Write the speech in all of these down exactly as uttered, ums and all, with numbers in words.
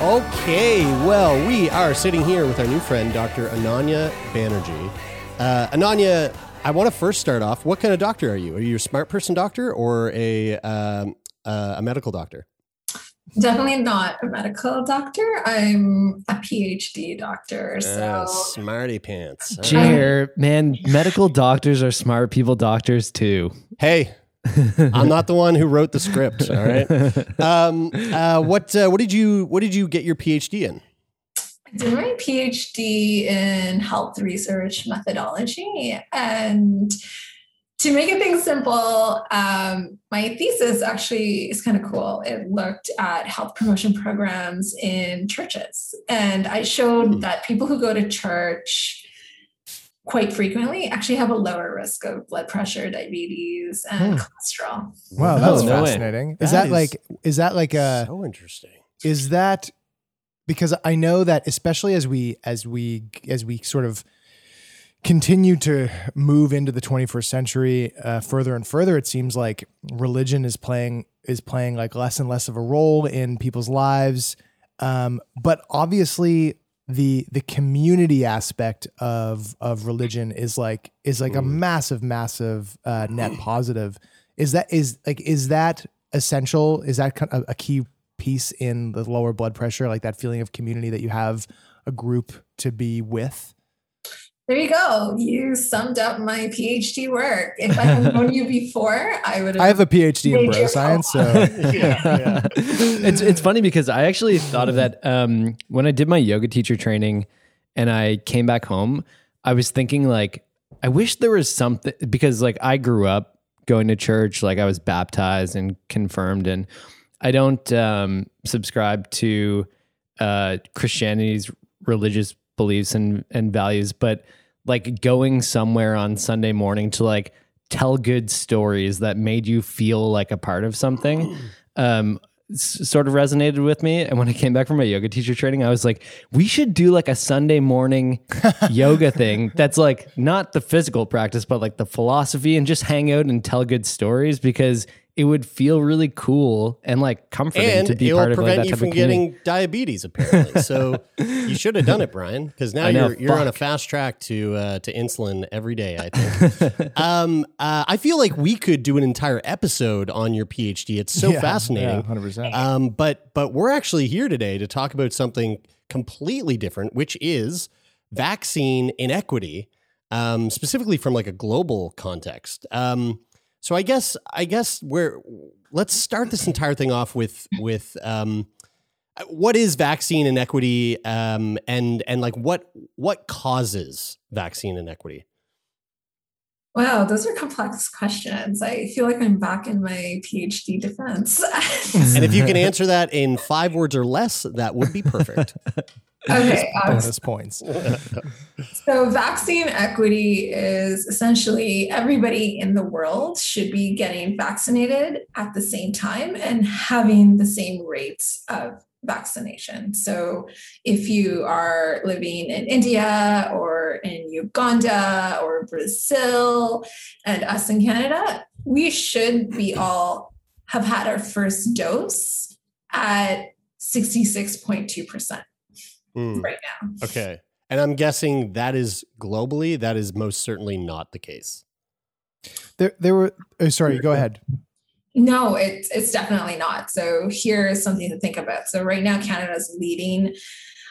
Okay, well, we are sitting here with our new friend, Doctor Ananya Banerjee. Uh, Ananya, I want to first start off, what kind of doctor are you? Are you a smart person doctor or a um, uh, a medical doctor? Definitely not a medical doctor. I'm a P H D doctor. So. Oh, smarty pants. Jer, man, medical doctors are smart people doctors too. Hey. I'm not the one who wrote the script. All right. Um, uh, what uh, what did you what did you get your P H D in? I did my P H D in health research methodology, and to make it things simple, um, my thesis actually is kind of cool. It looked at health promotion programs in churches, and I showed mm. that people who go to church quite frequently actually have a lower risk of blood pressure, diabetes, and hmm. cholesterol. Wow, that's oh, no fascinating. That is that is like is that like a so interesting. Is that because I know that especially as we as we as we sort of continue to move into the twenty-first century uh, further and further, it seems like religion is playing is playing like less and less of a role in people's lives. Um, but obviously the the community aspect of of religion is like is like a massive massive uh, net positive. Is that is like is that essential? Is that kind of a key piece in the lower blood pressure? Like that feeling of community that you have a group to be with. There you go. You summed up my P H D work. If I had known you before, I would have. I have a P H D in neuroscience, so yeah, yeah. It's it's funny because I actually thought of that um, when I did my yoga teacher training, and I came back home. I was thinking like, I wish there was something because like I grew up going to church, like I was baptized and confirmed, and I don't um, subscribe to uh, Christianity's religious beliefs and, and values, but like going somewhere on Sunday morning to like tell good stories that made you feel like a part of something um, s- sort of resonated with me. And when I came back from my yoga teacher training, I was like, we should do like a Sunday morning yoga thing. That's like not the physical practice, but like the philosophy and just hang out and tell good stories because it would feel really cool and like comforting and to be part of like, that type of community. And it will prevent you from getting diabetes apparently. So you should have done it, Brian, because now know, you're, you're on a fast track to uh, to insulin every day, I think. um, uh, I feel like we could do an entire episode on your P H D. It's so yeah, fascinating. Yeah, one hundred percent. Um, but, but we're actually here today to talk about something completely different, which is vaccine inequity, um, specifically from like a global context. Um So I guess I guess we're let's start this entire thing off with with um, what is vaccine inequity um, and and like what what causes vaccine inequity? Wow, those are complex questions. I feel like I'm back in my P H D defense. And if you can answer that in five words or less, that would be perfect. Okay. Bonus points. So vaccine equity is essentially everybody in the world should be getting vaccinated at the same time and having the same rates of vaccination. So if you are living in India or in Uganda or Brazil and us in Canada, we should be all have had our first dose at sixty-six point two percent. Mm. Right now. Okay. And I'm guessing that is globally, that is most certainly not the case. There there were, oh, sorry, go ahead. No, it's, it's definitely not. So here's something to think about. So right now, Canada's leading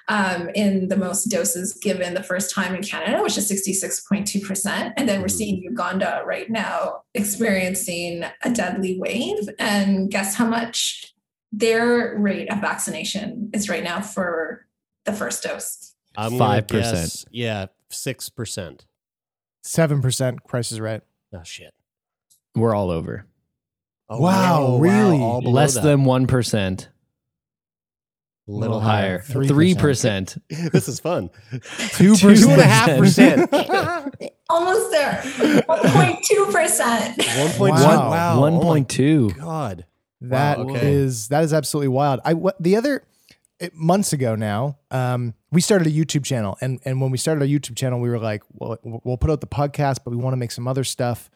um, in the most doses given the first time in Canada, which is sixty-six point two percent. And then we're seeing Uganda right now experiencing a deadly wave. And guess how much their rate of vaccination is right now for the first dose? I'm five percent. Guess, yeah, six percent. seven percent. Price is Right. Oh, shit. We're all over. Oh, wow, wow, really? Wow, less that. than one percent. A little, little higher. three percent. three percent. This is fun. two percent. two point five percent. Almost there. one point two percent. one point two. Wow. Wow. one point two. Oh God. That wow, okay. is that is absolutely wild. I what, the other it, months ago now, um, we started a YouTube channel, and and when we started our YouTube channel, we were like, well, we'll put out the podcast, but we want to make some other stuff.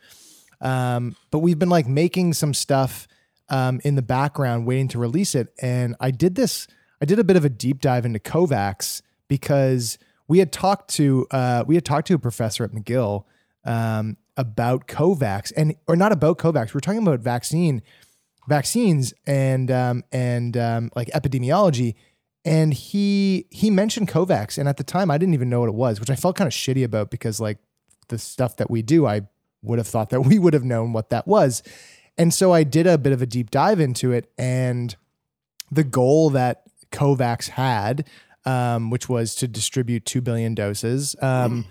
Um, but we've been like making some stuff um, in the background, waiting to release it. And I did this. I did a bit of a deep dive into COVAX because we had talked to uh, we had talked to a professor at McGill um, about COVAX, and or not about COVAX. We're talking about vaccine. Vaccines and um, and um, like epidemiology, and he he mentioned COVAX, and at the time I didn't even know what it was, which I felt kind of shitty about because like the stuff that we do, I would have thought that we would have known what that was, and so I did a bit of a deep dive into it, and the goal that COVAX had, um, which was to distribute two billion doses um, mm.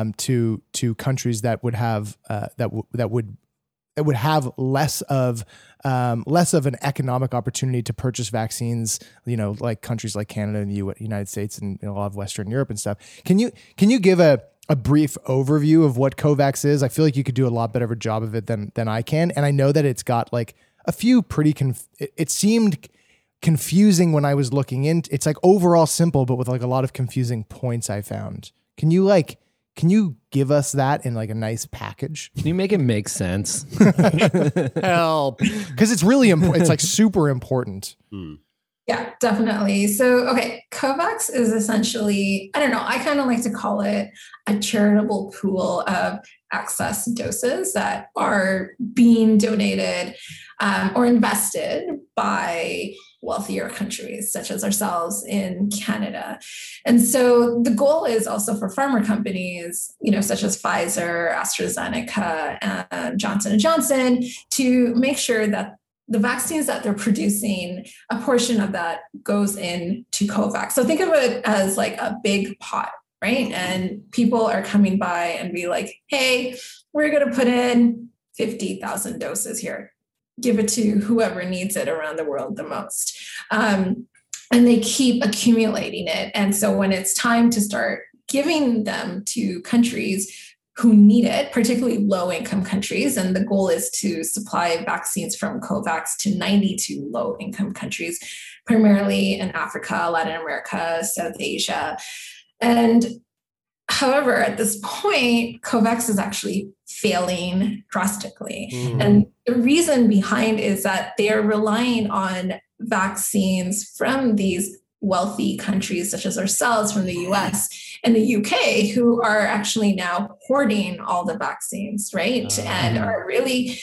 um, to to countries that would have uh, that w- that would. It would have less of um, less of an economic opportunity to purchase vaccines, you know, like countries like Canada and the United States and a lot of Western Europe and stuff. Can you can you give a, a brief overview of what COVAX is? I feel like you could do a lot better of a job of it than than I can. And I know that it's got like a few pretty conf- it, it seemed confusing when I was looking in. It's like overall simple, but with like a lot of confusing points I found. Can you like Can you give us that in like a nice package? Can you make it make sense? Help. Because it's really important. It's like super important. Hmm. Yeah, definitely. So, okay. COVAX is essentially, I don't know, I kind of like to call it a charitable pool of access doses that are being donated um, or invested by wealthier countries such as ourselves in Canada. And so the goal is also for pharma companies, you know, such as Pfizer, AstraZeneca, uh, Johnson and Johnson, to make sure that the vaccines that they're producing, a portion of that goes into COVAX. So think of it as like a big pot, right? And people are coming by and be like, hey, we're going to put in fifty thousand doses here. Give it to whoever needs it around the world the most. Um, and they keep accumulating it. And so when it's time to start giving them to countries who need it, particularly low-income countries, and the goal is to supply vaccines from COVAX to ninety-two low-income countries, primarily in Africa, Latin America, South Asia. And however, at this point, COVAX is actually failing drastically. Mm. And the reason behind is that they are relying on vaccines from these wealthy countries such as ourselves, from the U S and the U K, who are actually now hoarding all the vaccines, right? Uh, and are really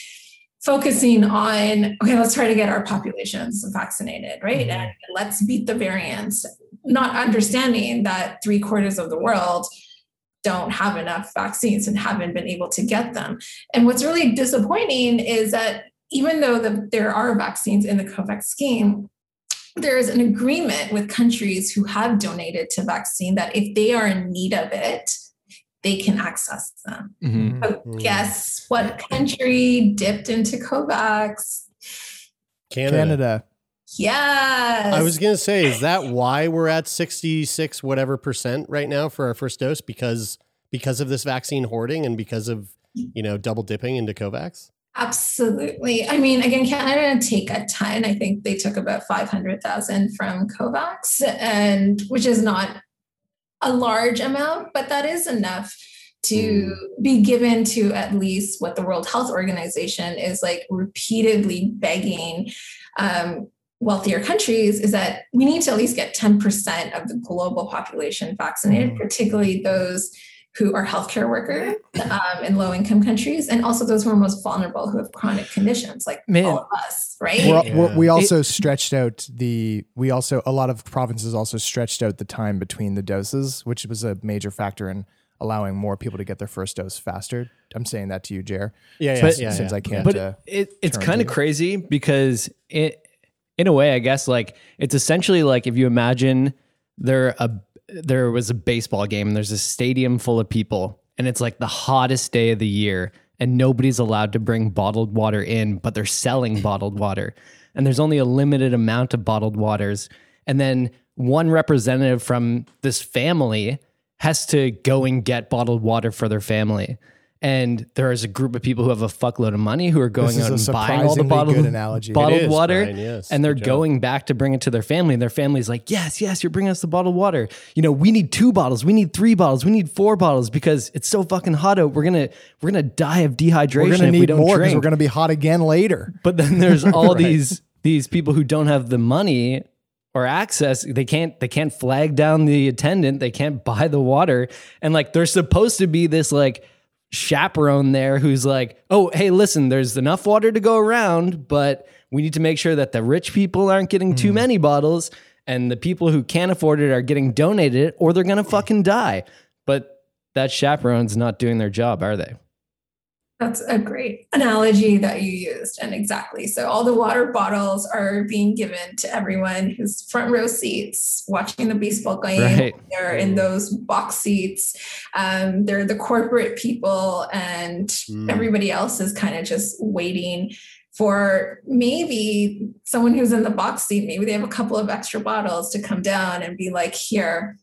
focusing on, okay, let's try to get our populations vaccinated, right? Mm-hmm. And let's beat the variants, not understanding that three quarters of the world don't have enough vaccines and haven't been able to get them. And what's really disappointing is that even though the, there are vaccines in the COVAX scheme, there is an agreement with countries who have donated to vaccine that if they are in need of it, they can access them. Mm-hmm. So guess what country dipped into COVAX? Canada. Canada. Yes. I was going to say, is that why we're at sixty-six whatever percent right now for our first dose? Because because of this vaccine hoarding and because of, you know, double dipping into COVAX? Absolutely. I mean, again, Canada didn't take a ton. I think they took about five hundred thousand from COVAX, and which is not a large amount, but that is enough to be given to at least what the World Health Organization is like repeatedly begging um, wealthier countries, is that we need to at least get ten percent of the global population vaccinated, mm. particularly those who are healthcare workers um, in low-income countries, and also those who are most vulnerable, who have chronic conditions, like Man. all of us, right? We're, yeah. we're, we also it, stretched out the, we also, a lot of provinces also stretched out the time between the doses, which was a major factor in allowing more people to get their first dose faster. I'm saying that to you, Jer. Yeah, yeah, but, yeah since yeah. I can't. But uh, it, it's kind of crazy because it, in a way, I guess, like, it's essentially like if you imagine there a there was a baseball game and there's a stadium full of people and it's like the hottest day of the year and nobody's allowed to bring bottled water in, but they're selling bottled water and there's only a limited amount of bottled waters. And then one representative from this family has to go and get bottled water for their family. And there is a group of people who have a fuckload of money who are going out and buying all the bottled, bottled water, Brian, yes, and they're going back to bring it to their family. And their family's like, yes, yes, you're bringing us the bottled water. You know, we need two bottles. We need three bottles. We need four bottles because it's so fucking hot out. We're going to we're gonna die of dehydration. We're going to need more because we're going to be hot again later. But then there's all right. these these people who don't have the money or access. They can't, they can't flag down the attendant. They can't buy the water. And like, there's supposed to be this like chaperone there who's like, oh, hey, listen, there's enough water to go around, but we need to make sure that the rich people aren't getting mm. too many bottles and the people who can't afford it are getting donated or they're going to fucking die. But that chaperone's not doing their job, are they? That's a great analogy that you used. And exactly. So all the water bottles are being given to everyone who's front row seats, watching the baseball game. Right. They're in those box seats. Um, they're the corporate people and mm. everybody else is kind of just waiting for maybe someone who's in the box seat. Maybe they have a couple of extra bottles to come down and be like, here,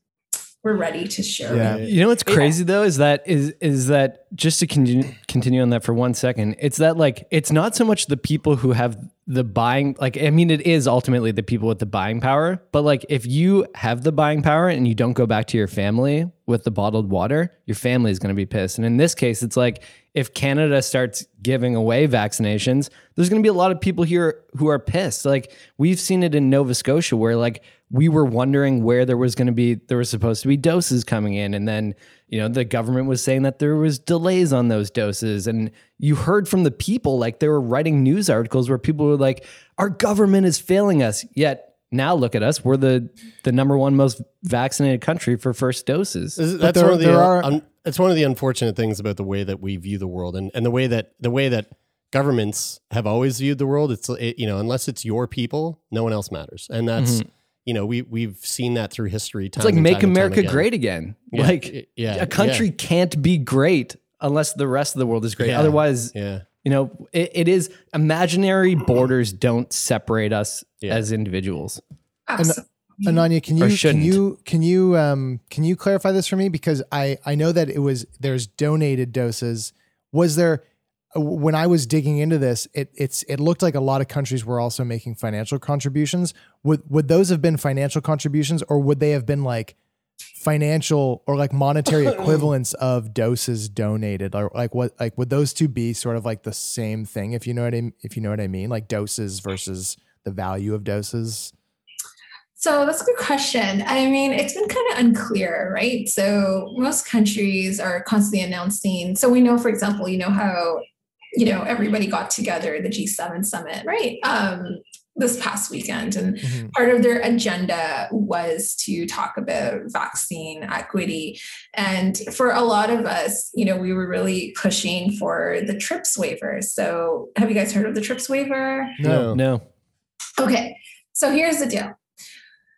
we're ready to share. Yeah. You know what's crazy yeah. though is that is is that just to continue continue on that for one second. It's that like it's not so much the people who have the buying, like I mean it is ultimately the people with the buying power, but like if you have the buying power and you don't go back to your family with the bottled water, your family is going to be pissed. And in this case it's like if Canada starts giving away vaccinations, there's going to be a lot of people here who are pissed. Like we've seen it in Nova Scotia where like we were wondering where there was going to be, there were supposed to be doses coming in. And then, you know, the government was saying that there was delays on those doses. And you heard from the people, like they were writing news articles where people were like, our government is failing us. Yet now look at us. We're the, the number one most vaccinated country for first doses. That's, that's there, one, of the, are, un, that's one of the unfortunate things about the way that we view the world and, and the way that, the way that governments have always viewed the world. It's, it, you know, unless it's your people, no one else matters. And that's, mm-hmm. You know, we, we've seen that through history. Time it's like and make time and America time again. great again. Yeah. Like yeah. a country yeah. can't be great unless the rest of the world is great. Yeah. Otherwise, yeah. you know, it, it is imaginary borders don't separate us yeah. as individuals. And, Ananya, can you, can you, can you, um, can you clarify this for me? Because I, I know that it was, there's donated doses. Was there, when I was digging into this, it it's it looked like a lot of countries were also making financial contributions. Would would those have been financial contributions, or would they have been like financial or like monetary equivalents of doses donated? Or like what like would those two be sort of like the same thing? If you know what I if you know what I mean, like doses versus the value of doses. So that's a good question. I mean, it's been kind of unclear, right? So most countries are constantly announcing. So we know, for example, you know how. you know, everybody got together, the G seven summit, right? Um, this past weekend. And mm-hmm. part of their agenda was to talk about vaccine equity. And for a lot of us, you know, we were really pushing for the TRIPS waiver. So have you guys heard of the TRIPS waiver? No, no. Okay. So here's the deal.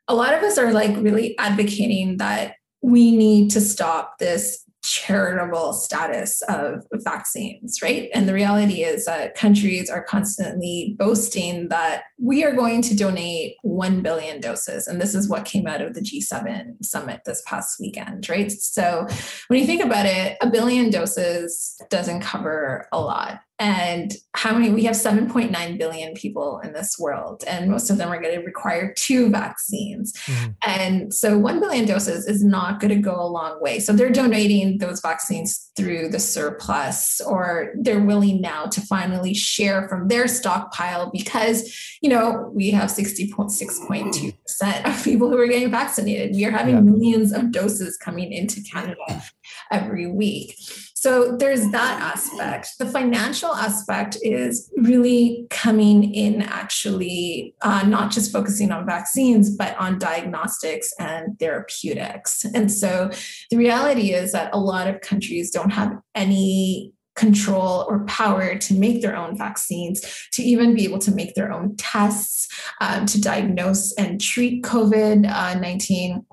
A lot of us are like really advocating that we need to stop this charitable status of vaccines, right? And the reality is that countries are constantly boasting that we are going to donate one billion doses. And this is what came out of the G seven summit this past weekend, right? So when you think about it, a billion doses doesn't cover a lot. And how many, we have seven point nine billion people in this world, and most of them are going to require two vaccines. Mm-hmm. And so one billion doses is not going to go a long way. So they're donating those vaccines through the surplus, or they're willing now to finally share from their stockpile because, you know, we have sixty point six percent of people who are getting vaccinated. We are having yeah. millions of doses coming into Canada every week. So there's that aspect. The financial aspect is really coming in actually, uh, not just focusing on vaccines, but on diagnostics and therapeutics. And so the reality is that a lot of countries don't have any control or power to make their own vaccines, to even be able to make their own tests, um, to diagnose and treat COVID nineteen.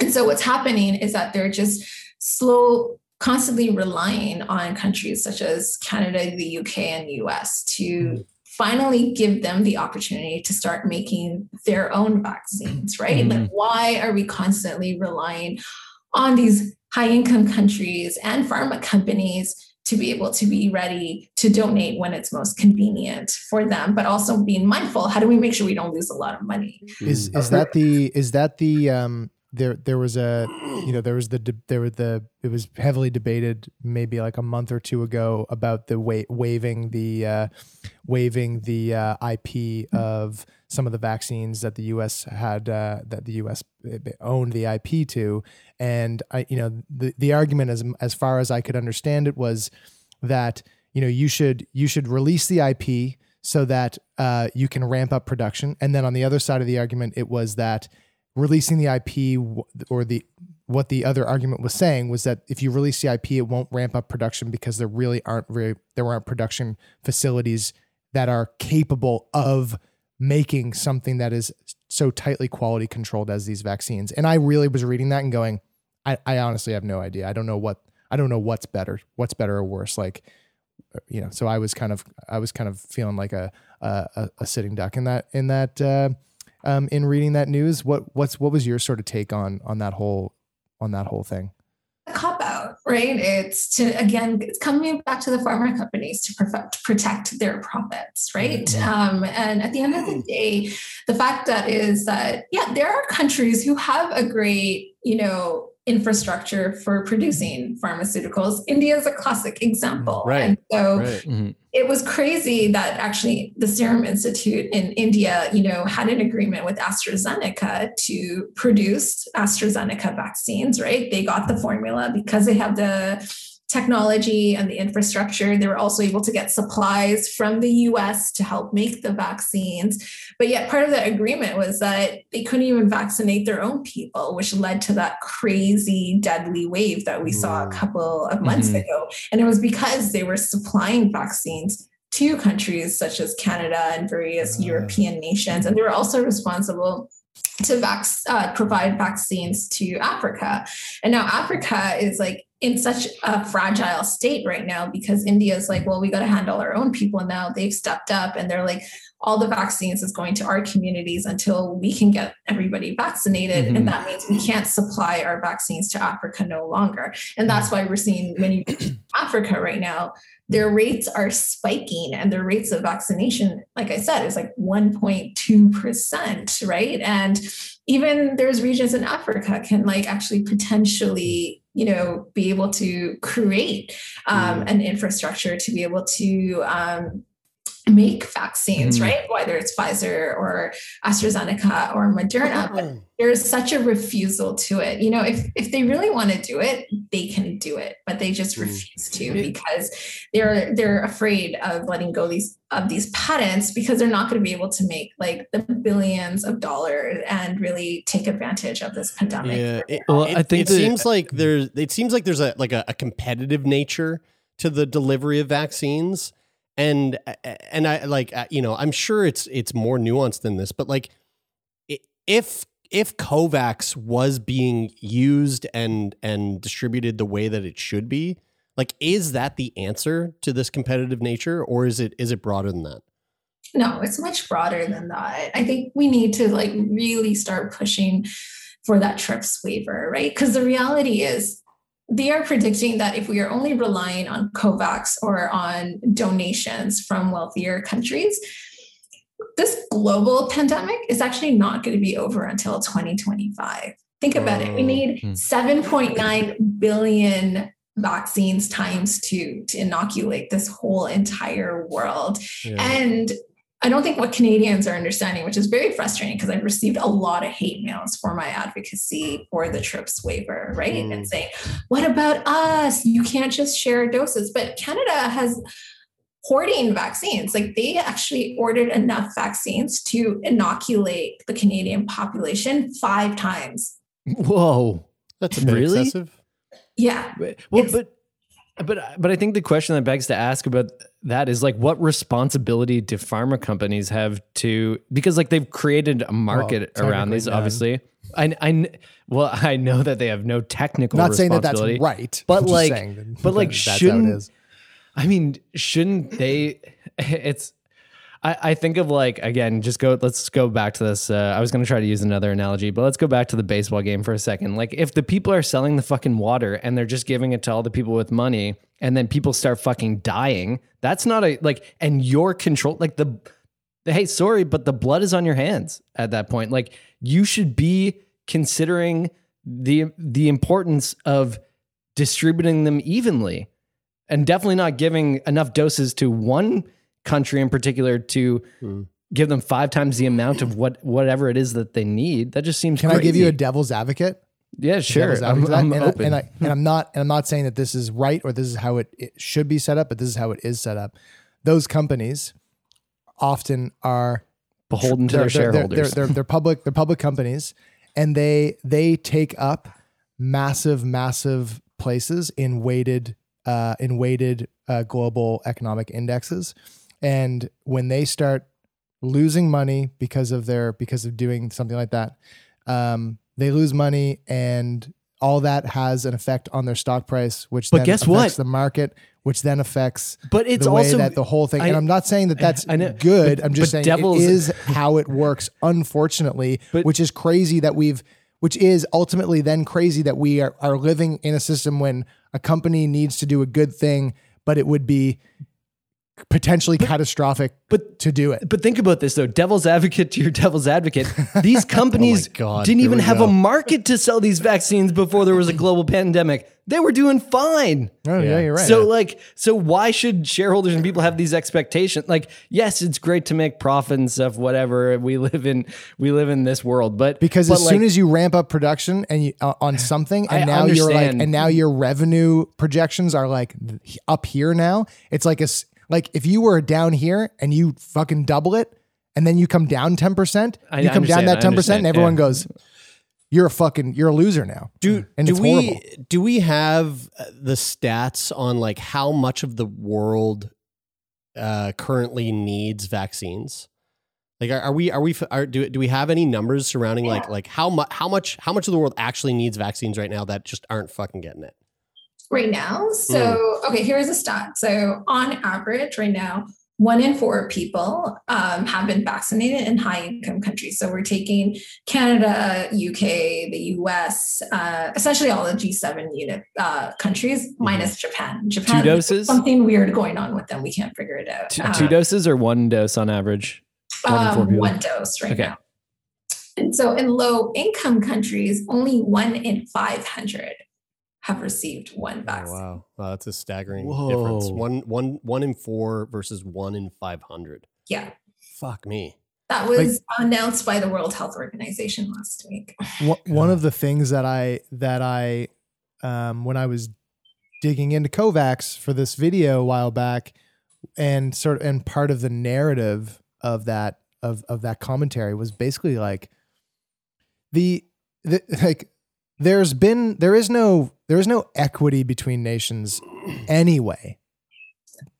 And so what's happening is that they're just slow, constantly relying on countries such as Canada, the U K, and U S to finally give them the opportunity to start making their own vaccines, right? Mm-hmm. Like, why are we constantly relying on these high-income countries and pharma companies to be able to be ready to donate when it's most convenient for them, but also being mindful, how do we make sure we don't lose a lot of money? Is is that the, is that the, um, There, there was a, you know, there was the, there were the, it was heavily debated maybe like a month or two ago about the wa- waiving the, uh, waiving the uh, I P of some of the vaccines that the U S had, uh, that the U S owned the I P to, and I, you know, the the argument as as far as I could understand it was that, you know, you should you should release the I P so that uh, you can ramp up production, and then on the other side of the argument it was that. Releasing the I P, or the what the other argument was saying was that if you release the I P, it won't ramp up production because there really aren't really, there aren't production facilities that are capable of making something that is so tightly quality controlled as these vaccines. And I really was reading that and going, I, I honestly have no idea. I don't know what I don't know what's better, what's better or worse. Like, you know, so I was kind of I was kind of feeling like a a, a sitting duck in that in that. Uh, Um, in reading that news, what what's what was your sort of take on on that whole on that whole thing? A cop out, right? It's to again, it's coming back to the pharma companies to perfect, protect their profits, right? Mm-hmm. Um, and at the end of the day, the fact that is that yeah, there are countries who have a great, you know, infrastructure for producing pharmaceuticals. India is a classic example, right? And so right. Mm-hmm. It was crazy that actually the Serum Institute in India, you know, had an agreement with AstraZeneca to produce AstraZeneca vaccines, right? They got the formula because they have the technology and the infrastructure. They were also able to get supplies from the U S to help make the vaccines. But yet part of that agreement was that they couldn't even vaccinate their own people, which led to that crazy deadly wave that we mm. saw a couple of months mm-hmm. ago. And it was because they were supplying vaccines to countries such as Canada and various mm. European nations. And they were also responsible to vac- uh, provide vaccines to Africa. And now Africa is like in such a fragile state right now because India is like, well, we got to handle our own people now. They've stepped up and they're like, all the vaccines is going to our communities until we can get everybody vaccinated. Mm-hmm. And that means we can't supply our vaccines to Africa no longer. And that's why we're seeing when you Africa right now, their rates are spiking and their rates of vaccination, like I said, is like one point two percent, right? And even there's regions in Africa can like actually potentially, you know, be able to create um, mm. an infrastructure to be able to um, make vaccines, mm. right? Whether it's Pfizer or AstraZeneca or Moderna, but there's such a refusal to it. You know, if if they really want to do it, they can do it, but they just mm. refuse to because they're they're afraid of letting go these of these patents because they're not going to be able to make like the billions of dollars and really take advantage of this pandemic. Yeah, it, well, it, I think it the, seems like there's it seems like there's a like a, a competitive nature to the delivery of vaccines. And, and I like, you know, I'm sure it's, it's more nuanced than this, but like if, if COVAX was being used and, and distributed the way that it should be, like, is that the answer to this competitive nature, or is it, is it broader than that? No, it's much broader than that. I think we need to like really start pushing for that TRIPS waiver, right? Because the reality is, they are predicting that if we are only relying on COVAX or on donations from wealthier countries, this global pandemic is actually not going to be over until twenty twenty-five. Think about oh. it. We need seven point nine billion vaccines times two to inoculate this whole entire world. Yeah. And I don't think what Canadians are understanding, which is very frustrating because I've received a lot of hate mails for my advocacy for the TRIPS waiver, right? Mm. And saying, what about us? You can't just share doses. But Canada has hoarding vaccines. Like they actually ordered enough vaccines to inoculate the Canadian population five times. Whoa, that's a bit really? excessive. Yeah. But, well, but, but, but I think the question that begs to ask about that is like, what responsibility do pharma companies have to, because like they've created a market well, around these, none. obviously. I, I, well, I know that they have no technical Not responsibility. Not saying that that's right. But like, that, but like, shouldn't, I mean, shouldn't they, it's, I, I think of like, again, just go, let's go back to this. Uh, I was going to try to use another analogy, but let's go back to the baseball game for a second. Like if the people are selling the fucking water and they're just giving it to all the people with money and then people start fucking dying, that's not a, like, and your control, like the, the, hey, sorry, but the blood is on your hands at that point. Like you should be considering the, the importance of distributing them evenly and definitely not giving enough doses to one country in particular to mm. give them five times the amount of what whatever it is that they need. That just seems Can crazy. I give you a devil's advocate? Yeah, sure. Advocate I'm, I'm and open. I, and, I, and I'm not and I'm not saying that this is right or this is how it, it should be set up, but this is how it is set up. Those companies often are beholden to their shareholders. They're, they're, they're, they're public. They're public companies, and they they take up massive, massive places in weighted uh, in weighted uh, global economic indexes. And when they start losing money because of their because of doing something like that, um, they lose money, and all that has an effect on their stock price, which but then guess affects what? the market, which then affects but it's the way also, that the whole thing. I, and I'm not saying that that's I know, good. But, I'm just saying it is how it works, unfortunately, but, which is crazy that we've, which is ultimately then crazy that we are, are living in a system when a company needs to do a good thing, but it would be potentially but, catastrophic but to do it. But think about this though, devil's advocate to your devil's advocate. These companies oh God, didn't even have go. a market to sell these vaccines before there was a global pandemic. They were doing fine. Oh yeah, yeah you're right. So yeah. like, so why should shareholders and people have these expectations? Like, yes, it's great to make profit and stuff, whatever. We live in, we live in this world, but because but as like, soon as you ramp up production and you, uh, on something and I now understand. you're like, and now your revenue projections are like up here now, it's like a, Like if you were down here and you fucking double it and then you come down ten percent, I you come down that ten percent and everyone yeah. goes, you're a fucking, you're a loser now. Do, and do it's we, horrible. Do we have the stats on like how much of the world uh, currently needs vaccines? Like, are, are we, are we, are, do, do we have any numbers surrounding yeah. like, like how much, how much, how much of the world actually needs vaccines right now that just aren't fucking getting it? Right now. So, okay, here's a stat. So on average right now, one in four people um, have been vaccinated in high income countries. So we're taking Canada, U K, the U S, uh, essentially all the G seven unit uh, countries mm-hmm. minus Japan. Japan, two doses? Something weird going on with them. We can't figure it out. Two, um, two doses or one dose on average? One, um, in four one dose right okay. now. And so in low income countries, only one in five hundred have received one vaccine. Oh, wow. wow, that's a staggering Whoa. difference. One, one, one in four versus one in five hundred. Yeah. Fuck me. That was like, announced by the World Health Organization last week. One, one of the things that I, that I, um, when I was digging into COVAX for this video a while back and sort of, and part of the narrative of that, of, of that commentary was basically like the, the like, There's been, there is no, there is no equity between nations anyway.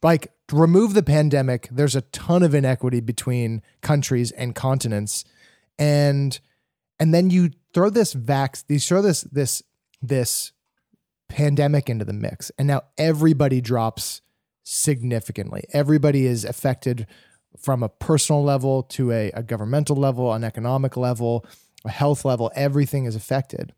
Like, remove the pandemic, there's a ton of inequity between countries and continents. And, and then you throw this vax, you throw this, this, this pandemic into the mix. And now everybody drops significantly. Everybody is affected from a personal level to a, a governmental level, an economic level, a health level. Everything is affected.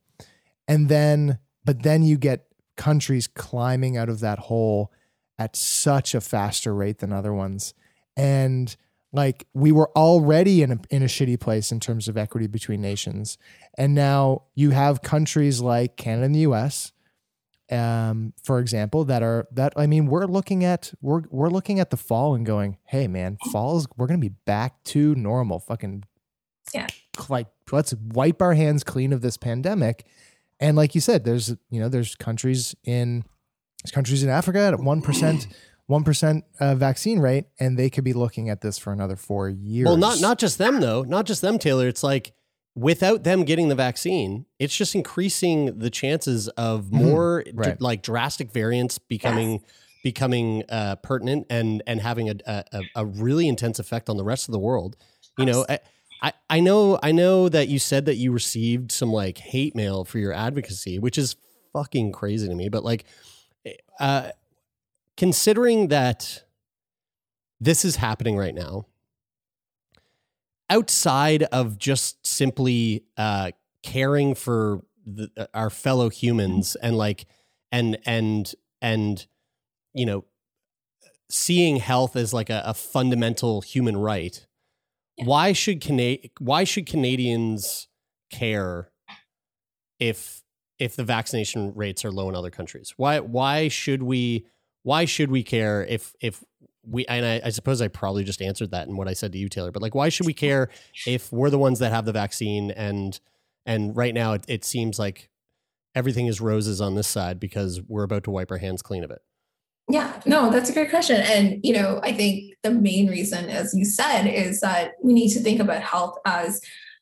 And then, but then you get countries climbing out of that hole at such a faster rate than other ones. And like, we were already in a, in a shitty place in terms of equity between nations. And now you have countries like Canada and the U S um, for example, that are that I mean, we're looking at we're we're looking at the fall and going, hey man, fall's we're gonna be back to normal. Fucking yeah, like let's wipe our hands clean of this pandemic. And like you said, there's you know there's countries in there's countries in Africa at one percent. One percent uh, vaccine rate, and they could be looking at this for another four years. Well, not not just them though, not just them, Taylor. It's like without them getting the vaccine, it's just increasing the chances of more mm, right. d- like drastic variants becoming yes. becoming uh, pertinent and and having a, a a really intense effect on the rest of the world. You know, I, I I know I know that you said that you received some like hate mail for your advocacy, which is fucking crazy to me. But like. Uh, Considering that this is happening right now, outside of just simply uh, caring for the, our fellow humans and like, and, and, and, you know, seeing health as like a, a fundamental human right, yeah. why should Cana- why should Canadians care if, if the vaccination rates are low in other countries? Why, why should we, Why should we care if if we, and I, I suppose I probably just answered that in what I said to you, Taylor, but like, why should we care if we're the ones that have the vaccine? And and right now it, it seems like everything is roses on this side because we're about to wipe our hands clean of it. Yeah, no, that's a great question. And, you know, I think the main reason, as you said, is that we need to think about health as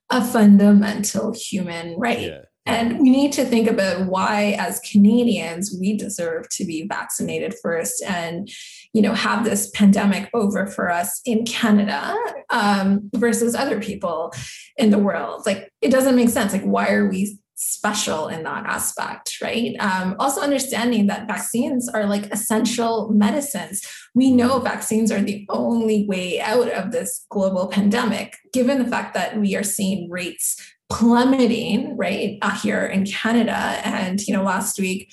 a fundamental human right. Yeah. And we need to think about why, as Canadians, we deserve to be vaccinated first and, you know, have this pandemic over for us in Canada um, versus other people in the world. Like, it doesn't make sense. Like, why are we special in that aspect, right? Um, also understanding that vaccines are like essential medicines. We know vaccines are the only way out of this global pandemic, given the fact that we are seeing rates plummeting right uh, here in Canada. And, you know, last week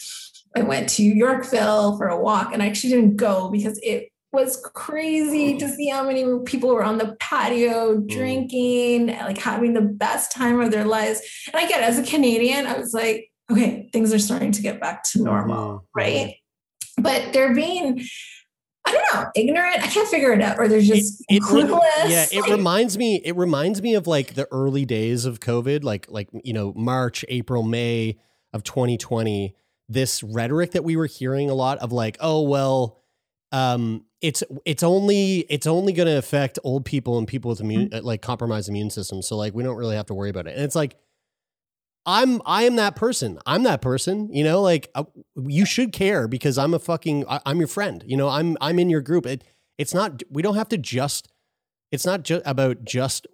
I went to Yorkville for a walk, and I actually didn't go because it was crazy to see how many people were on the patio drinking, like having the best time of their lives. And I get, as a Canadian, I was like, okay, things are starting to get back to normal, right? But they're being, I don't know, ignorant. I can't figure it out, or they're just it, it clueless. Re- yeah, it like, reminds me. It reminds me of like the early days of COVID, like like you know March, April, May of twenty twenty. This rhetoric that we were hearing a lot of, like, oh well, um, it's it's only it's only going to affect old people and people with immune mm-hmm. like compromised immune systems. So like we don't really have to worry about it. And it's like I'm I am that person. I'm that person, you know, like uh, you should care because I'm a fucking I, I'm your friend. You know, I'm I'm in your group. It it's not we don't have to just it's not just about just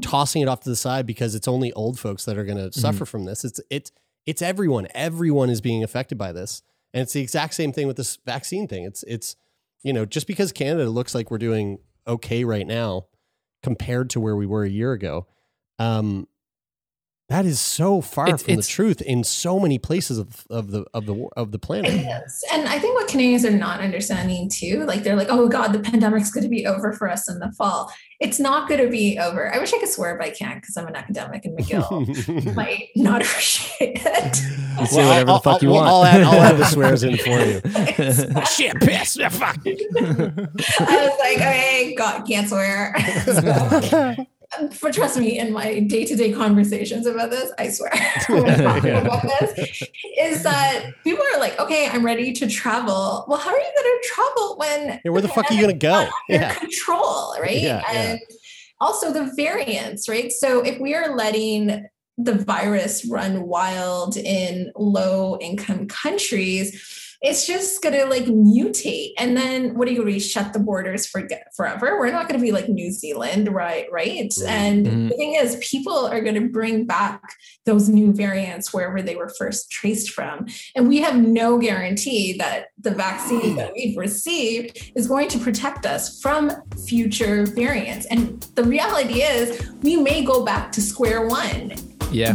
tossing it off to the side because it's only old folks that are going to mm-hmm. suffer from this. It's it's it's everyone. Everyone is being affected by this. And it's the exact same thing with this vaccine thing. It's it's you know, just because Canada looks like we're doing okay right now compared to where we were a year ago. Um That is so far it's, from it's, the truth in so many places of, of the of the of the planet. Yes. And I think what Canadians are not understanding too, like they're like, oh God, the pandemic's going to be over for us in the fall. It's not going to be over. I wish I could swear, but I can't because I'm an academic and McGill might not appreciate it. Well, say whatever I'll, the fuck I'll, you want. I'll add, I'll add the swears in for you. Shit, piss, fuck. I was like, okay, God, can't swear. So, but trust me, in my day-to-day conversations about this, I swear, when I'm talking about this, is that people are like, okay, I'm ready to travel. Well, how are you going to travel when... Yeah, where the fuck are you going to go? Yeah. Control, right? Yeah, and yeah. also the variants, right? So if we are letting the virus run wild in low-income countries... It's just going to like mutate. And then what are you going to shut the borders for forever? We're not going to be like New Zealand, right? Right. And mm-hmm. the thing is, people are going to bring back those new variants wherever they were first traced from. And we have no guarantee that the vaccine that we've received is going to protect us from future variants. And the reality is we may go back to square one. Yeah.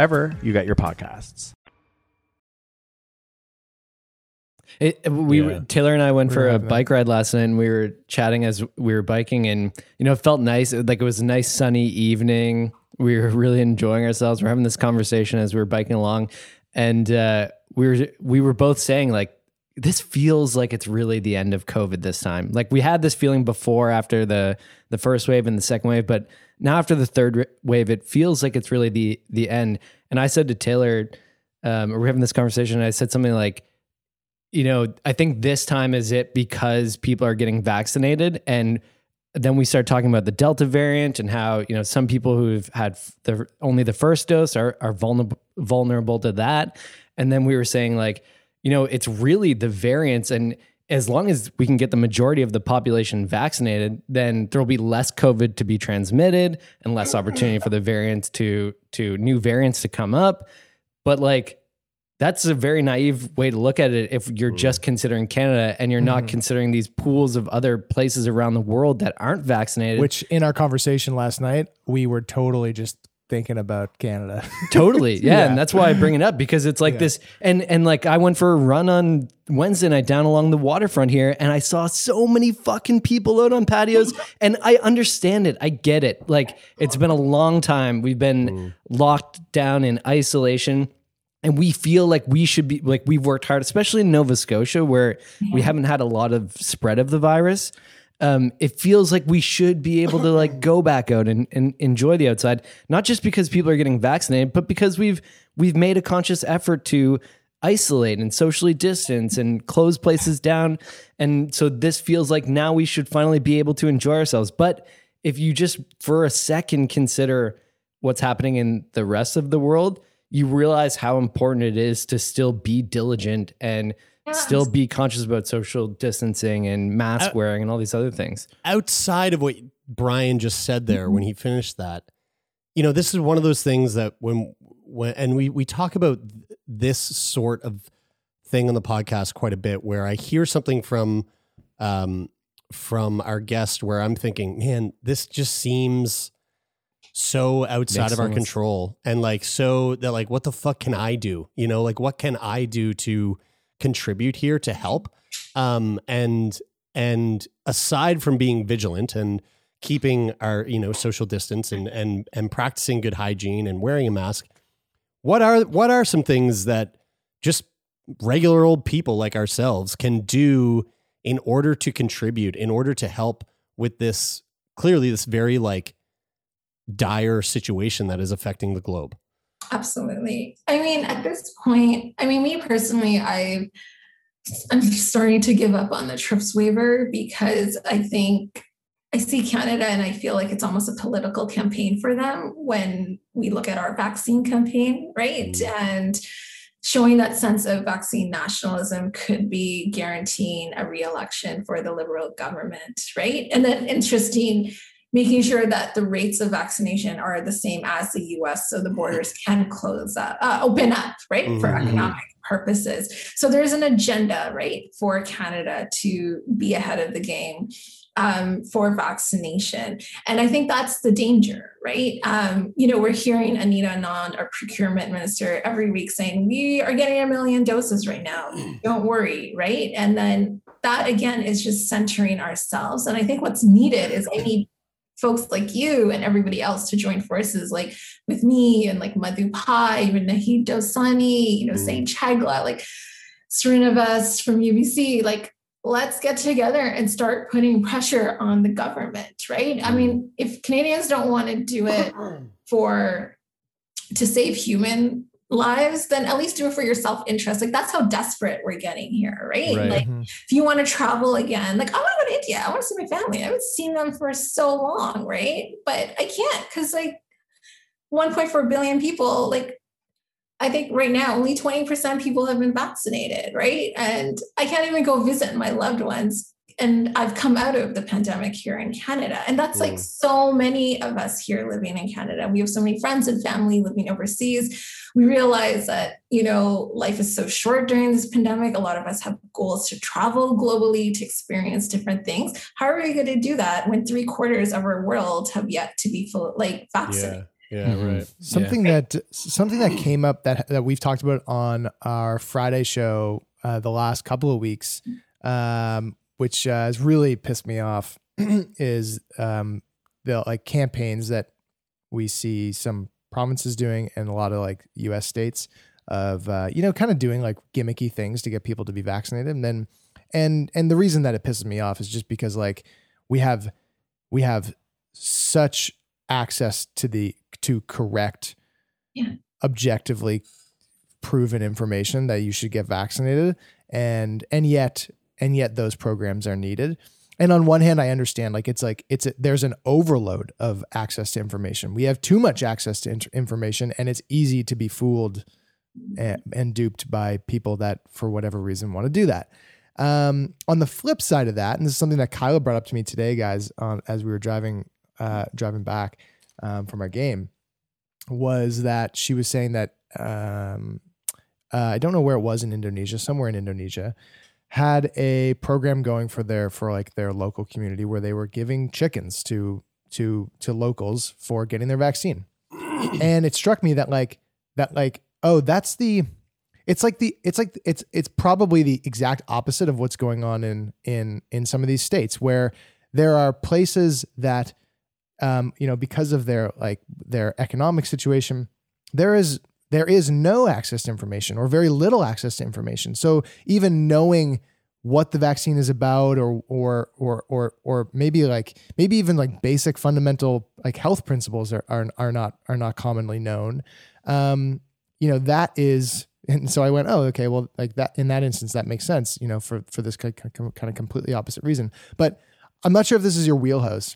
Wherever you got your podcasts. It, we yeah. Taylor and I went we for a bike ride last night, and we were chatting as we were biking, and you know, it felt nice. It, like it was a nice sunny evening. We were really enjoying ourselves. We're having this conversation as we were biking along, and uh, we were we were both saying like, this feels like it's really the end of COVID this time. Like we had this feeling before after the the first wave and the second wave, but now after the third wave, it feels like it's really the the end. And I said to Taylor, um, we're having this conversation, and I said something like, you know, I think this time is it because people are getting vaccinated. And then we start talking about the Delta variant and how, you know, some people who've had the, only the first dose are, are vulnerable, vulnerable to that. And then we were saying like, you know, it's really the variants, and as long as we can get the majority of the population vaccinated, then there'll be less COVID to be transmitted and less opportunity for the variants to, to new variants to come up. But like, that's a very naive way to look at it if you're just considering Canada and you're not mm-hmm. considering these pools of other places around the world that aren't vaccinated. Which in our conversation last night, we were totally just thinking about Canada. Totally. Yeah, yeah. And that's why I bring it up, because it's like yeah. this. And, and like, I went for a run on Wednesday night down along the waterfront here, and I saw so many fucking people out on patios, and I understand it. I get it. Like, it's been a long time. We've been Ooh. locked down in isolation, and we feel like we should be like, we've worked hard, especially in Nova Scotia, where yeah. we haven't had a lot of spread of the virus. Um, it feels like we should be able to like go back out and, and enjoy the outside, not just because people are getting vaccinated, but because we've we've made a conscious effort to isolate and socially distance and close places down. And so this feels like now we should finally be able to enjoy ourselves. But if you just for a second consider what's happening in the rest of the world, you realize how important it is to still be diligent and still be conscious about social distancing and mask wearing and all these other things. Outside of what Brian just said there, when he finished that, you know, this is one of those things that when, when, and we, we talk about this sort of thing on the podcast quite a bit, where I hear something from, um, from our guest where I'm thinking, man, this just seems so outside Makes of our sense. control. And like, so they're like, what the fuck can I do? You know, like, what can I do to contribute here to help? Um, and, and aside from being vigilant and keeping our, you know, social distance and, and, and practicing good hygiene and wearing a mask, what are, what are some things that just regular old people like ourselves can do in order to contribute, in order to help with this, clearly this very like dire situation that is affecting the globe? Absolutely. I mean, at this point, I mean, me personally, I, I'm starting to give up on the TRIPS waiver, because I think I see Canada and I feel like it's almost a political campaign for them when we look at our vaccine campaign, right? And showing that sense of vaccine nationalism could be guaranteeing a re-election for the Liberal government, right? And then interesting, making sure that the rates of vaccination are the same as the U S so the borders can close up, uh, open up, right, mm-hmm. for economic purposes. So there's an agenda, right, for Canada to be ahead of the game um, for vaccination. And I think that's the danger, right? Um, you know, we're hearing Anita Anand, our procurement minister, every week saying, we are getting a million doses right now. Don't worry, right? And then that, again, is just centering ourselves. And I think what's needed is any folks like you and everybody else to join forces, like with me and like Madhu Pai, even Naheed Dosani, you know, mm-hmm. Zain Chagla, like Serena Vest from U B C, like let's get together and start putting pressure on the government, right? I mean, if Canadians don't want to do it for, to save human lives, then at least do it for your self-interest. Like that's how desperate we're getting here, right? right. Like mm-hmm. if you want to travel again, like I want to go to India, I want to see my family. I haven't seen them for so long, right? But I can't because like one point four billion people, like I think right now only twenty percent of people have been vaccinated, right? And I can't even go visit my loved ones. And I've come out of the pandemic here in Canada. And that's like so many of us here living in Canada. We have so many friends and family living overseas. We realize that, you know, life is so short during this pandemic. A lot of us have goals to travel globally, to experience different things. How are we going to do that when three quarters of our world have yet to be full, like vaccinated? Yeah, yeah mm-hmm. right. Something yeah. that something that came up that, that we've talked about on our Friday show uh, the last couple of weeks, um, which uh, has really pissed me off is um, the like campaigns that we see some provinces doing and a lot of like U S states of, uh, you know, kind of doing like gimmicky things to get people to be vaccinated. And then, and, and the reason that it pisses me off is just because like we have, we have such access to the, to correct, yeah. objectively proven information that you should get vaccinated. And, and yet, And yet those programs are needed. And on one hand, I understand like it's like it's a, there's an overload of access to information. We have too much access to in- information and it's easy to be fooled and, and duped by people that for whatever reason want to do that. Um, on the flip side of that, and this is something that Kyla brought up to me today, guys, um, as we were driving uh, driving back um, from our game, was that she was saying that um, uh, I don't know where it was in Indonesia, somewhere in Indonesia, had a program going for their for like their local community where they were giving chickens to to to locals for getting their vaccine. And it struck me that like that like oh that's the it's like the it's like it's it's probably the exact opposite of what's going on in in in some of these states where there are places that um you know because of their like their economic situation there is There is no access to information or very little access to information. So even knowing what the vaccine is about or or or or or maybe like maybe even like basic fundamental like health principles are are, are not are not commonly known. Um, you know, that is and so I went, oh, okay, well, like that in that instance, that makes sense, you know, for for this kind of completely opposite reason. But I'm not sure if this is your wheelhouse.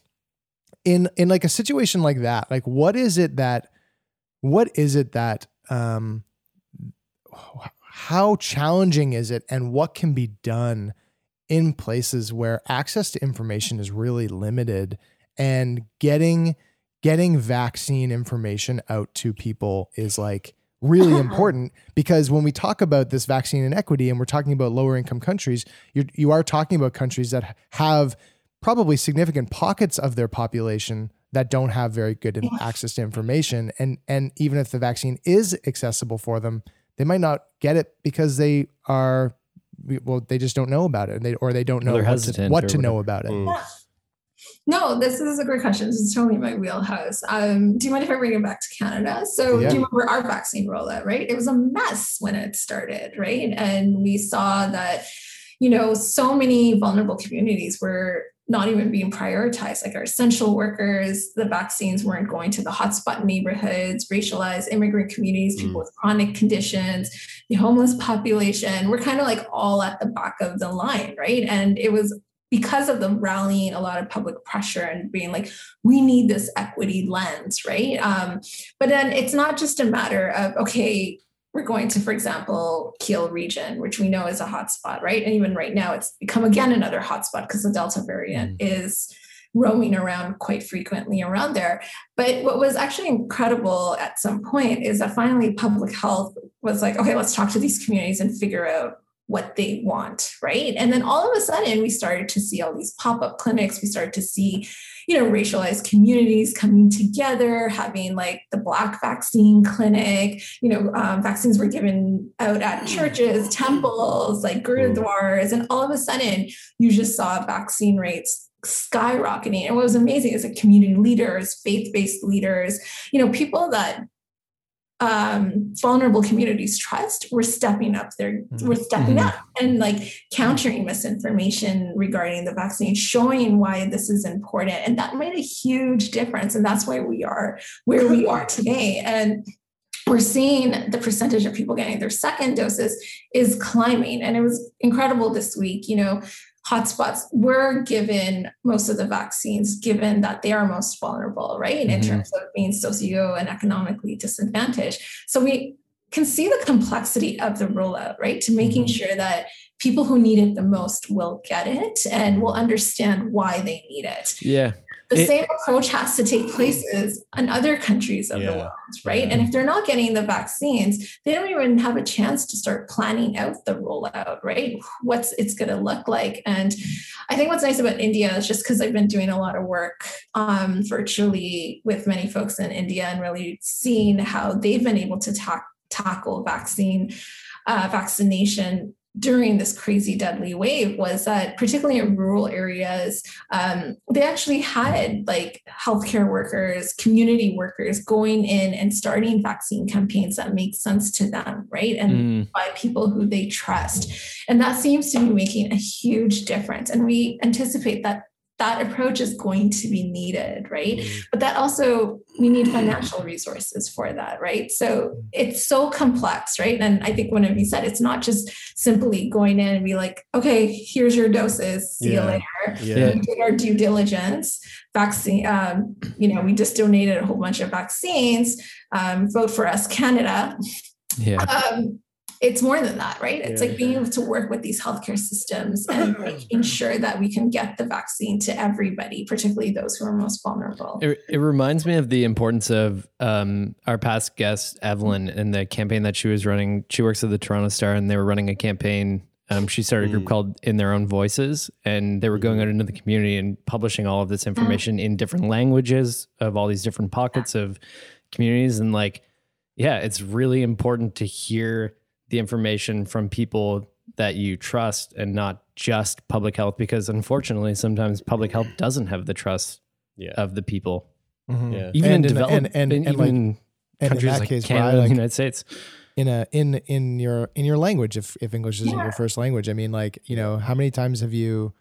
In in like a situation like that, like what is it that what is it that Um, how challenging is it and what can be done in places where access to information is really limited and getting, getting vaccine information out to people is like really important because when we talk about this vaccine inequity and we're talking about lower income countries, you you are talking about countries that have probably significant pockets of their population that don't have very good access to information. And, and even if the vaccine is accessible for them, they might not get it because they are, well, they just don't know about it and they, or they don't know what to, what to know about it. Mm. No, this is a great question. This is totally my wheelhouse. Um, do you mind if I bring it back to Canada? So yeah. Do you remember our vaccine rollout, right? It was a mess when it started, right? And we saw that, you know, so many vulnerable communities were not even being prioritized, like our essential workers, the vaccines weren't going to the hotspot neighborhoods, racialized immigrant communities, people mm. with chronic conditions, the homeless population. We're kind of like all at the back of the line, right? And it was because of the rallying, a lot of public pressure and being like, we need this equity lens, right? Um, but then it's not just a matter of, okay, we're going to, for example, Peel region, which we know is a hotspot, right? And even right now, it's become again another hotspot because the Delta variant mm. is roaming around quite frequently around there. But what was actually incredible at some point is that finally public health was like, okay, let's talk to these communities and figure out what they want, right? And then all of a sudden, we started to see all these pop-up clinics. We started to see, you know, racialized communities coming together, having like the Black vaccine clinic, you know, um, vaccines were given out at churches, temples, like gurdwaras. And all of a sudden, you just saw vaccine rates skyrocketing. And what was amazing is that community leaders, faith-based leaders, you know, people that um, vulnerable communities trust were stepping up their, were stepping mm-hmm. up and like countering misinformation regarding the vaccine, showing why this is important. And that made a huge difference. And that's why we are where we are today. And we're seeing the percentage of people getting their second doses is climbing. And it was incredible this week, you know, hotspots were given most of the vaccines, given that they are most vulnerable, right? In mm-hmm. terms of being socio and economically disadvantaged. So we can see the complexity of the rollout, right? To making sure that people who need it the most will get it and will understand why they need it. Yeah. The it, same approach has to take place in other countries of yeah, the world, right? Yeah. And if they're not getting the vaccines, they don't even have a chance to start planning out the rollout, right? What's it's going to look like. And I think what's nice about India is just because I've been doing a lot of work um, virtually with many folks in India and really seeing how they've been able to ta- tackle vaccine uh, vaccination during this crazy deadly wave was that particularly in rural areas, um, they actually had like healthcare workers, community workers going in and starting vaccine campaigns that make sense to them, right? And mm. by people who they trust. And that seems to be making a huge difference. And we anticipate that that approach is going to be needed, right? But that also, we need financial resources for that, right? So it's so complex, right? And I think one of you said, it's not just simply going in and be like, okay, here's your doses, see yeah. you later. Yeah. We did our due diligence, vaccine, um, you know, we just donated a whole bunch of vaccines, um, vote for us, Canada. Yeah. Um, It's more than that, right? It's yeah. like being able to work with these healthcare systems and making sure that we can get the vaccine to everybody, particularly those who are most vulnerable. It, it reminds me of the importance of um, our past guest, Evelyn, and the campaign that she was running. She works at the Toronto Star and they were running a campaign. Um, she started a group mm. called In Their Own Voices, and they were going out into the community and publishing all of this information mm. in different languages of all these different pockets yeah. of communities. And like, yeah, it's really important to hear the information from people that you trust and not just public health, because unfortunately sometimes public health doesn't have the trust yeah. of the people. Mm-hmm. Yeah. Even and in development and, and, and, and like, countries and like case, Canada and like, the United States. In a, in, in your, in your language, if, if English isn't yeah. your first language, I mean, like, you know, how many times have you,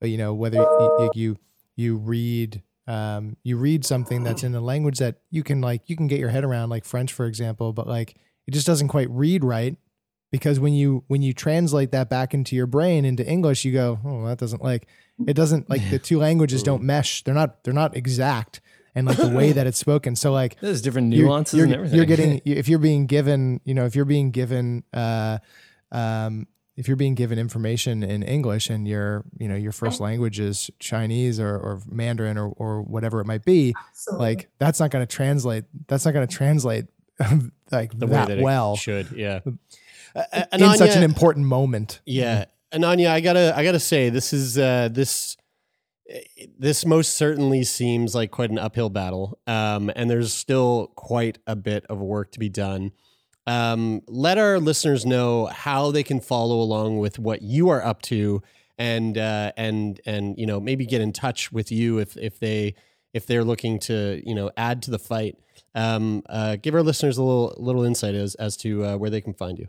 you know, whether you, you, you read, um, you read something that's in a language that you can like, you can get your head around, like French, for example, but like, it just doesn't quite read right. Because when you when you translate that back into your brain into English, you go, oh, that doesn't like it doesn't like the two languages don't mesh. They're not they're not exact, and like the way that it's spoken. So like there's different nuances you're, you're, and everything. You're getting if you're being given you know if you're being given uh, um, if you're being given information in English and your you know your first language is Chinese or, or Mandarin or or whatever it might be, Absolutely. like that's not going to translate. That's not going to translate like the that way that well it should yeah. Uh, Ananya, in such an important moment. Yeah. Ananya, I gotta, I gotta say, this is, uh, this, this most certainly seems like quite an uphill battle. Um, and there's still quite a bit of work to be done. Um, let our listeners know how they can follow along with what you are up to and, uh, and, and, you know, maybe get in touch with you if, if they, if they're looking to, you know, add to the fight. Um, uh, give our listeners a little, little insight as, as to, uh, where they can find you.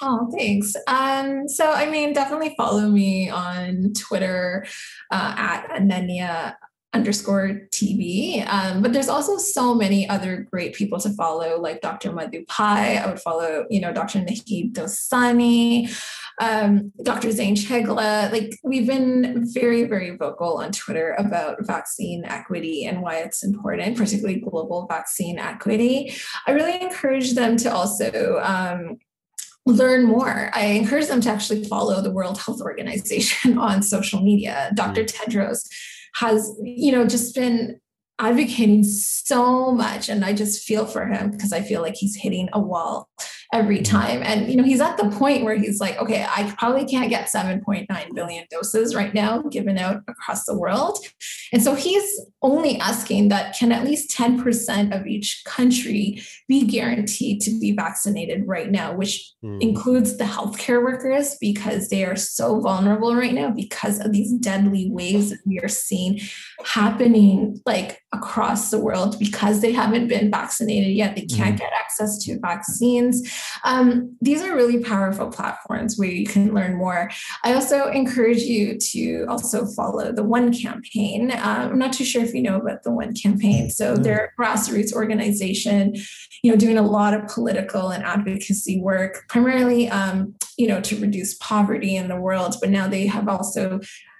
Oh, thanks. Um, so, I mean, definitely follow me on Twitter uh, at Ananya underscore T V. Um, but there's also so many other great people to follow, like Doctor Madhu Pai. I would follow, you know, Doctor Naheed Dosani, um, Doctor Zain Chagla. Like, we've been very, very vocal on Twitter about vaccine equity and why it's important, particularly global vaccine equity. I really encourage them to also Um, learn more. I encourage them to actually follow the World Health Organization on social media. Doctor Tedros has, you know, just been advocating so much. And I just feel for him because I feel like he's hitting a wall every time. And, you know, he's at the point where he's like, okay, I probably can't get seven point nine billion doses right now given out across the world. And so he's only asking that can at least ten percent of each country be guaranteed to be vaccinated right now, which mm. includes the healthcare workers because they are so vulnerable right now because of these deadly waves that we are seeing happening like across the world because they haven't been vaccinated yet. They can't mm. get access to vaccines. Um, these are really powerful platforms where you can learn more. I also encourage you to also follow the One Campaign. Um, I'm not too sure if you know about the One Campaign. So they're a grassroots organization, you know, doing a lot of political and advocacy work, primarily, um, you know, to reduce poverty in the world. But now they have also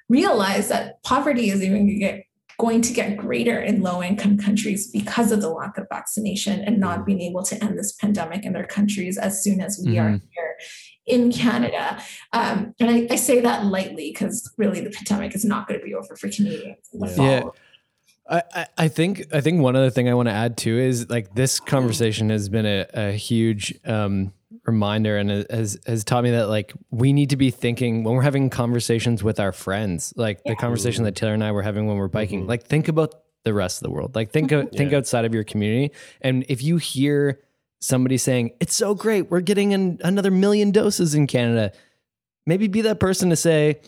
realized that poverty is even going to get going to get greater in low-income countries because of the lack of vaccination and not being able to end this pandemic in their countries as soon as we mm-hmm. are here in Canada. Um, and I, I say that lightly because really the pandemic is not going to be over for Canadians in the yeah. fall. Yeah. I, I think I think one other thing I want to add too is like this conversation has been a, a huge um, reminder and has has taught me that like we need to be thinking when we're having conversations with our friends, like yeah. the conversation that Taylor and I were having when we're biking, mm-hmm. like think about the rest of the world, like think mm-hmm. think yeah. outside of your community. And if you hear somebody saying, it's so great, we're getting an, another million doses in Canada, maybe be that person to say,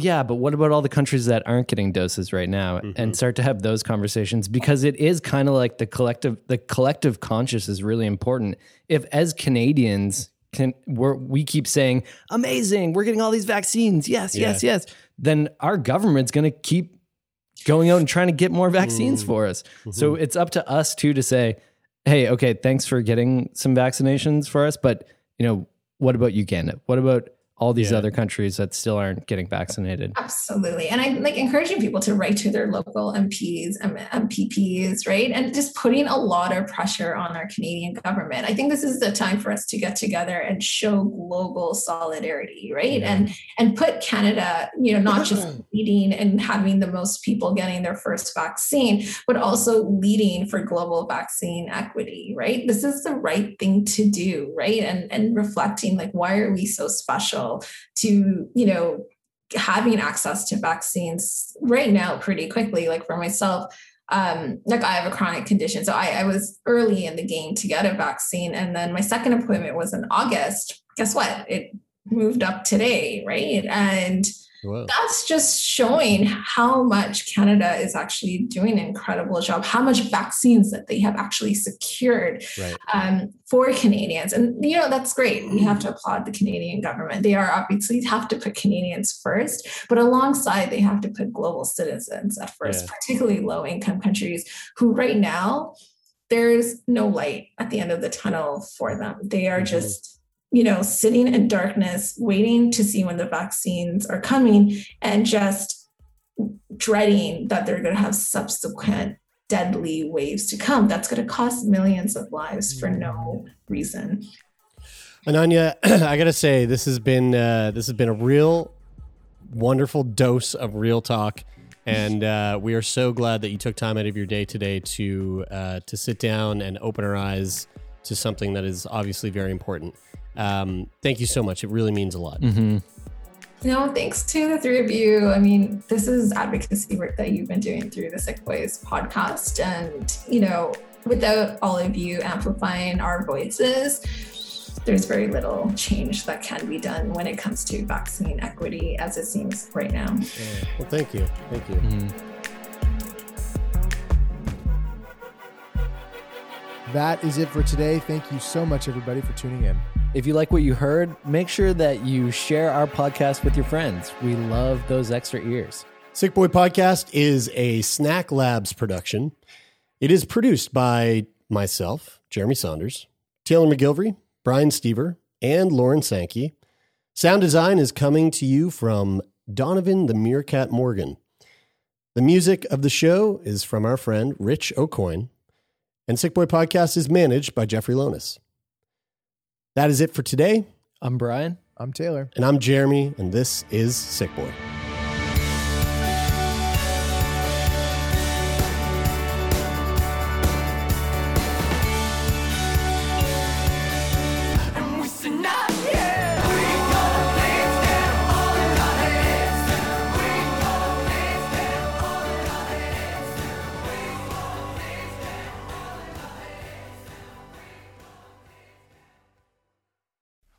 yeah, but what about all the countries that aren't getting doses right now? Mm-hmm. And start to have those conversations, because it is kind of like the collective, the collective conscious is really important. If as Canadians can, we're, we keep saying, amazing, we're getting all these vaccines. Yes, yeah. yes, yes. Then our government's going to keep going out and trying to get more vaccines mm. for us. Mm-hmm. So it's up to us too, to say, hey, okay, thanks for getting some vaccinations for us. But you know, what about Uganda? What about all these yeah. other countries that still aren't getting vaccinated? Absolutely. And I'm like encouraging people to write to their local M Ps, M P Ps, right? And just putting a lot of pressure on our Canadian government. I think this is the time for us to get together and show global solidarity, right? Yeah. And and put Canada, you know, not just leading and having the most people getting their first vaccine, but also leading for global vaccine equity, right? This is the right thing to do, right? And and reflecting like, why are we so special to, you know, having access to vaccines right now pretty quickly? Like for myself, um, like I have a chronic condition. So I, I was early in the game to get a vaccine. And then my second appointment was in August. Guess what? It moved up today, right? And Whoa. That's just showing how much Canada is actually doing an incredible job, how much vaccines that they have actually secured right. um, for Canadians. And, you know, that's great. We have to applaud the Canadian government. They are obviously have to put Canadians first, but alongside they have to put global citizens at first, yeah. particularly low income countries who right now there's no light at the end of the tunnel for them. They are mm-hmm. just, you know, sitting in darkness, waiting to see when the vaccines are coming and just dreading that they're going to have subsequent deadly waves to come. That's going to cost millions of lives for no reason. Ananya, I got to say, this has been uh, this has been a real wonderful dose of real talk. And uh, we are so glad that you took time out of your day today to uh, to sit down and open our eyes to something that is obviously very important. Um, thank you so much. It really means a lot. Mm-hmm. No, thanks to the three of you. I mean, this is advocacy work that you've been doing through the Sick Boys podcast. And, you know, without all of you amplifying our voices, there's very little change that can be done when it comes to vaccine equity, as it seems right now. Yeah. Well, thank you. Thank you. Mm-hmm. That is it for today. Thank you so much, everybody, for tuning in. If you like what you heard, make sure that you share our podcast with your friends. We love those extra ears. Sick Boy Podcast is a Snack Labs production. It is produced by myself, Jeremy Saunders, Taylor McGilvery, Brian Stever, and Lauren Sankey. Sound design is coming to you from Donovan the Meerkat Morgan. The music of the show is from our friend Rich O'Coin. And Sick Boy Podcast is managed by Jeffrey Lonis. That is it for today. I'm Brian. I'm Taylor. And I'm Jeremy. And this is Sick Boy.